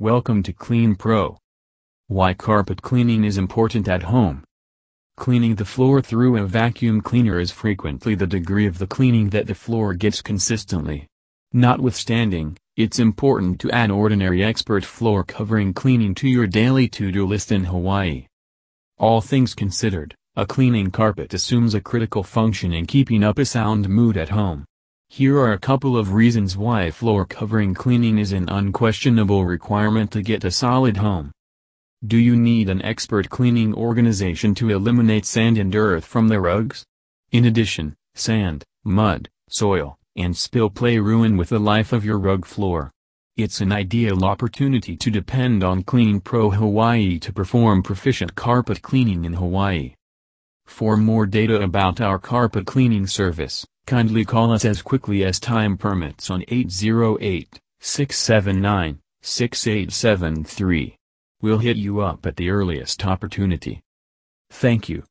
Welcome to Clean Pro. Why carpet cleaning is important at home. Cleaning the floor through a vacuum cleaner is frequently the degree of the cleaning that the floor gets consistently. Notwithstanding, it's important to add ordinary expert floor covering cleaning to your daily to-do list in Hawaii. All things considered, a cleaning carpet assumes a critical function in keeping up a sound mood at home. Here are a couple of reasons why floor covering cleaning is an unquestionable requirement to get a solid home. Do you need an expert cleaning organization to eliminate sand and earth from the rugs? In addition, sand, mud, soil, and spill play ruin with the life of your rug floor. It's an ideal opportunity to depend on Clean Pro Hawaii to perform proficient carpet cleaning in Hawaii. For more data about our carpet cleaning service, kindly call us as quickly as time permits on 808-679-6873. We'll hit you up at the earliest opportunity. Thank you.